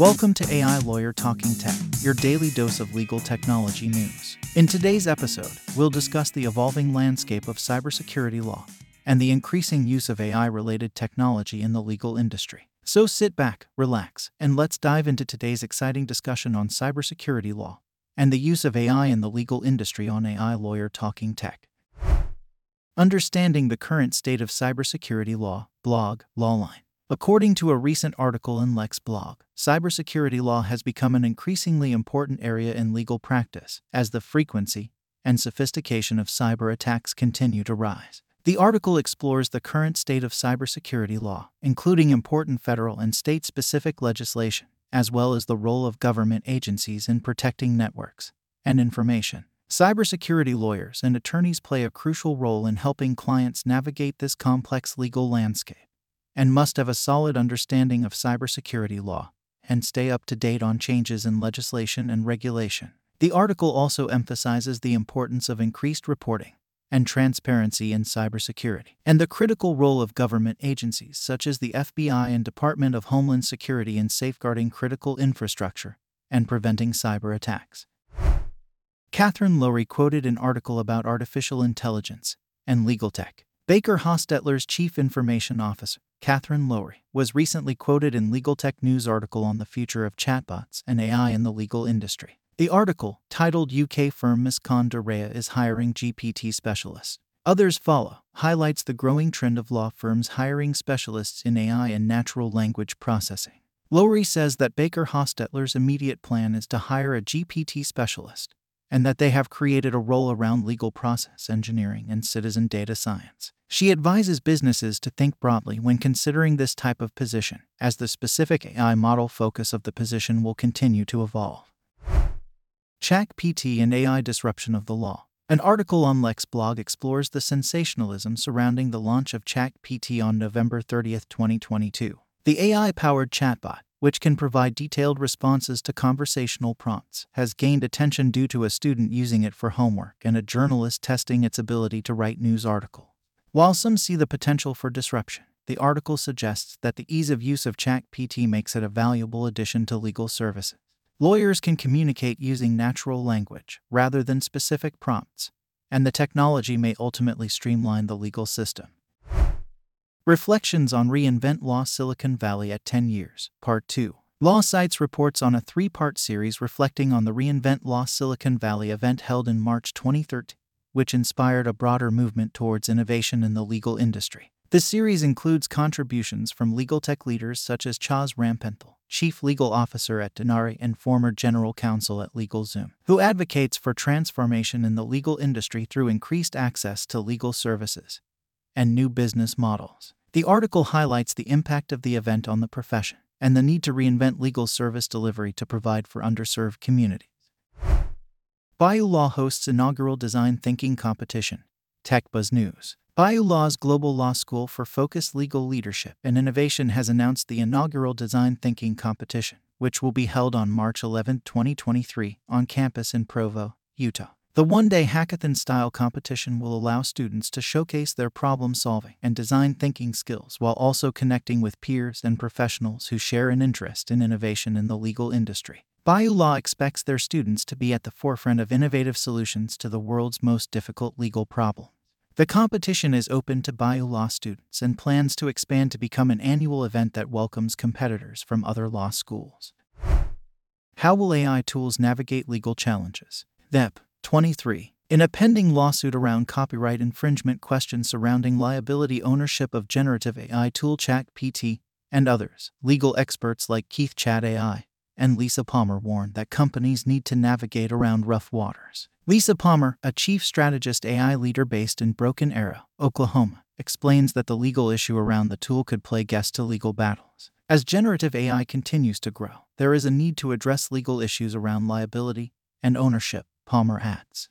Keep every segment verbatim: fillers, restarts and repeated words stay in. Welcome to A I Lawyer Talking Tech, your daily dose of legal technology news. In today's episode, we'll discuss the evolving landscape of cybersecurity law and the increasing use of A I-related technology in the legal industry. So sit back, relax, and let's dive into today's exciting discussion on cybersecurity law and the use of A I in the legal industry on A I Lawyer Talking Tech. Understanding the current state of cybersecurity law, blog, Lawline. According to a recent article in LexBlog, cybersecurity law has become an increasingly important area in legal practice as the frequency and sophistication of cyber attacks continue to rise. The article explores the current state of cybersecurity law, including important federal and state-specific legislation, as well as the role of government agencies in protecting networks and information. Cybersecurity lawyers and attorneys play a crucial role in helping clients navigate this complex legal landscape and must have a solid understanding of cybersecurity law and stay up to date on changes in legislation and regulation. The article also emphasizes the importance of increased reporting and transparency in cybersecurity, and the critical role of government agencies such as the F B I and Department of Homeland Security in safeguarding critical infrastructure and preventing cyber attacks. Katherine Lowry quoted an article about artificial intelligence and legal tech. Baker Hostetler's chief information officer, Katherine Lowry, was recently quoted in Legal Tech News article on the future of chatbots and A I in the legal industry. The article, titled U K firm Miscon de Rea is hiring G P T specialists. Others follow, highlights the growing trend of law firms hiring specialists in A I and natural language processing. Lowry says that Baker Hostetler's immediate plan is to hire a G P T specialist, and that they have created a role around legal process engineering and citizen data science. She advises businesses to think broadly when considering this type of position, as the specific A I model focus of the position will continue to evolve. ChatGPT and A I disruption of the law. An article on LexBlog explores the sensationalism surrounding the launch of ChatGPT on November thirtieth, twenty twenty-two. The A I-powered chatbot, which can provide detailed responses to conversational prompts, has gained attention due to a student using it for homework and a journalist testing its ability to write news articles. While some see the potential for disruption, the article suggests that the ease of use of ChatGPT makes it a valuable addition to legal services. Lawyers can communicate using natural language rather than specific prompts, and the technology may ultimately streamline the legal system. Reflections on Reinvent Law Silicon Valley at ten years, Part two. Law Sites reports on a three-part series reflecting on the Reinvent Law Silicon Valley event held in March twenty thirteen, which inspired a broader movement towards innovation in the legal industry. The series includes contributions from legal tech leaders such as Chaz Rampenthal, Chief Legal Officer at Denari and former General Counsel at LegalZoom, who advocates for transformation in the legal industry through increased access to legal services and new business models. The article highlights the impact of the event on the profession and the need to reinvent legal service delivery to provide for underserved communities. B Y U Law hosts inaugural design thinking competition, TechBuzz News. B Y U Law's Global Law School for Focused Legal Leadership and Innovation has announced the inaugural Design Thinking Competition, which will be held on March eleventh, twenty twenty-three, on campus in Provo, Utah. The one-day hackathon-style competition will allow students to showcase their problem-solving and design thinking skills while also connecting with peers and professionals who share an interest in innovation in the legal industry. B Y U Law expects their students to be at the forefront of innovative solutions to the world's most difficult legal problems. The competition is open to B Y U Law students and plans to expand to become an annual event that welcomes competitors from other law schools. How will A I tools navigate legal challenges? Chapter twenty-three. In a pending lawsuit around copyright infringement questions surrounding liability ownership of generative A I tool ChatGPT and others, legal experts like Keith Chad A I and Lisa Palmer warned that companies need to navigate around rough waters. Lisa Palmer, a chief strategist A I leader based in Broken Arrow, Oklahoma, explains that the legal issue around the tool could play guest to legal battles. As generative A I continues to grow, there is a need to address legal issues around liability and ownership, Palmer adds.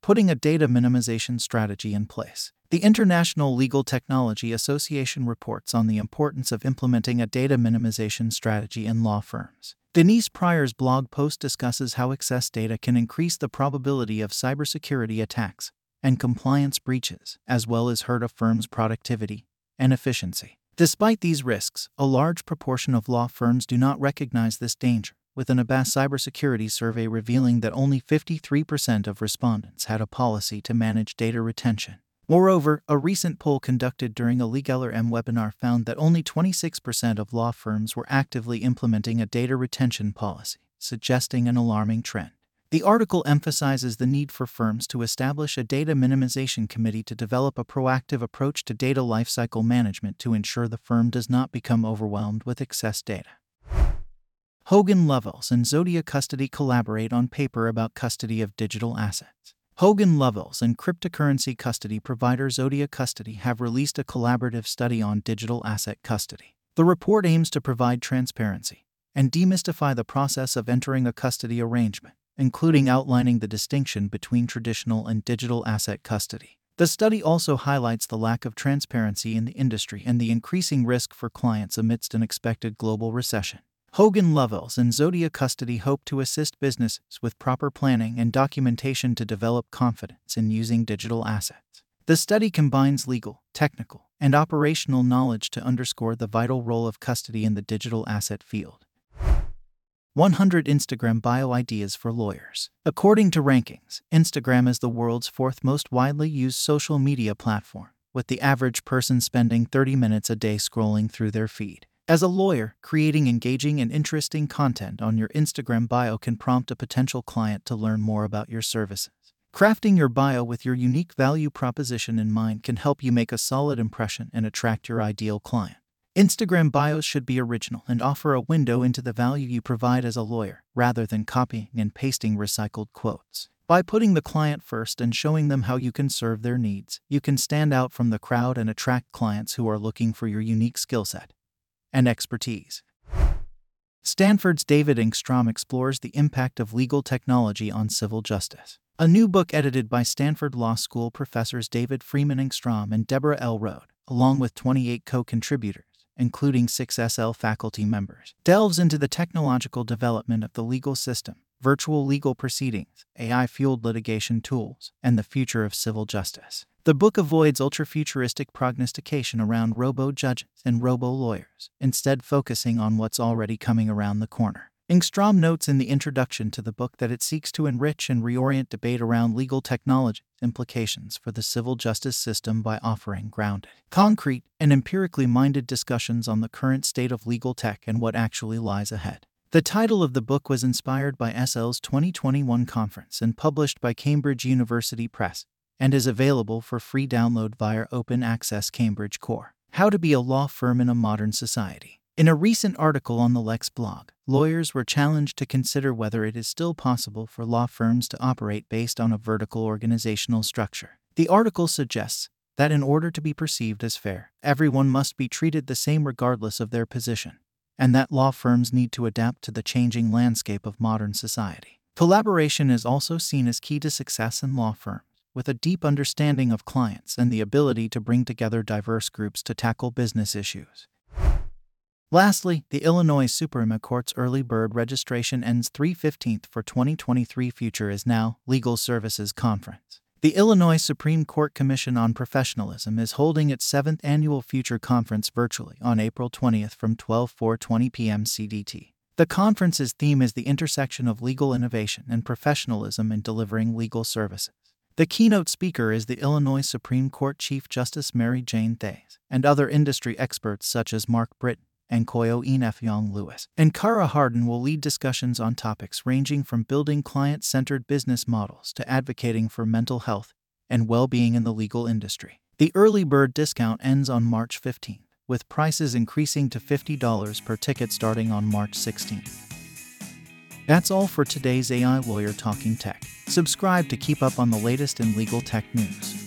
Putting a data minimization strategy in place. The International Legal Technology Association reports on the importance of implementing a data minimization strategy in law firms. Denise Pryor's blog post discusses how excess data can increase the probability of cybersecurity attacks and compliance breaches, as well as hurt a firm's productivity and efficiency. Despite these risks, a large proportion of law firms do not recognize this danger, with an Abbas cybersecurity survey revealing that only fifty-three percent of respondents had a policy to manage data retention. Moreover, a recent poll conducted during a LegalZoom webinar found that only twenty-six percent of law firms were actively implementing a data retention policy, suggesting an alarming trend. The article emphasizes the need for firms to establish a data minimization committee to develop a proactive approach to data lifecycle management to ensure the firm does not become overwhelmed with excess data. Hogan Lovells and Zodia Custody collaborate on paper about custody of digital assets. Hogan Lovells and cryptocurrency custody provider Zodia Custody have released a collaborative study on digital asset custody. The report aims to provide transparency and demystify the process of entering a custody arrangement, including outlining the distinction between traditional and digital asset custody. The study also highlights the lack of transparency in the industry and the increasing risk for clients amidst an expected global recession. Hogan Lovells and Zodia Custody hope to assist businesses with proper planning and documentation to develop confidence in using digital assets. The study combines legal, technical, and operational knowledge to underscore the vital role of custody in the digital asset field. one hundred Instagram bio ideas for lawyers. According to rankings, Instagram is the world's fourth most widely used social media platform, with the average person spending thirty minutes a day scrolling through their feed. As a lawyer, creating engaging and interesting content on your Instagram bio can prompt a potential client to learn more about your services. Crafting your bio with your unique value proposition in mind can help you make a solid impression and attract your ideal client. Instagram bios should be original and offer a window into the value you provide as a lawyer, rather than copying and pasting recycled quotes. By putting the client first and showing them how you can serve their needs, you can stand out from the crowd and attract clients who are looking for your unique skill set and expertise. Stanford's David Engstrom explores the impact of legal technology on civil justice. A new book edited by Stanford Law School professors David Freeman Engstrom and Deborah L. Rhode, along with twenty-eight co-contributors, including six S L faculty members, delves into the technological development of the legal system, virtual legal proceedings, A I-fueled litigation tools, and the future of civil justice. The book avoids ultra-futuristic prognostication around robo-judges and robo-lawyers, instead focusing on what's already coming around the corner. Engstrom notes in the introduction to the book that it seeks to enrich and reorient debate around legal technology implications for the civil justice system by offering grounded, concrete, and empirically minded discussions on the current state of legal tech and what actually lies ahead. The title of the book was inspired by S L's twenty twenty-one conference and published by Cambridge University Press, and is available for free download via Open Access Cambridge Core. How to be a law firm in a modern society. In a recent article on the LexBlog, lawyers were challenged to consider whether it is still possible for law firms to operate based on a vertical organizational structure. The article suggests that in order to be perceived as fair, everyone must be treated the same regardless of their position, and that law firms need to adapt to the changing landscape of modern society. Collaboration is also seen as key to success in law firms, with a deep understanding of clients and the ability to bring together diverse groups to tackle business issues. Lastly, the Illinois Supreme Court's early bird registration ends March fifteenth for twenty twenty-three Future Is Now Legal Services Conference. The Illinois Supreme Court Commission on Professionalism is holding its seventh annual Future Conference virtually on April twentieth from twelve to four twenty p.m. C D T. The conference's theme is the intersection of legal innovation and professionalism in delivering legal services. The keynote speaker is the Illinois Supreme Court Chief Justice Mary Jane Thays, and other industry experts such as Mark Britton and Koyo Enefeong Lewis. And Kara Harden will lead discussions on topics ranging from building client-centered business models to advocating for mental health and well-being in the legal industry. The early bird discount ends on March fifteenth, with prices increasing to fifty dollars per ticket starting on March sixteenth. That's all for today's A I Lawyer Talking Tech. Subscribe to keep up on the latest in legal tech news.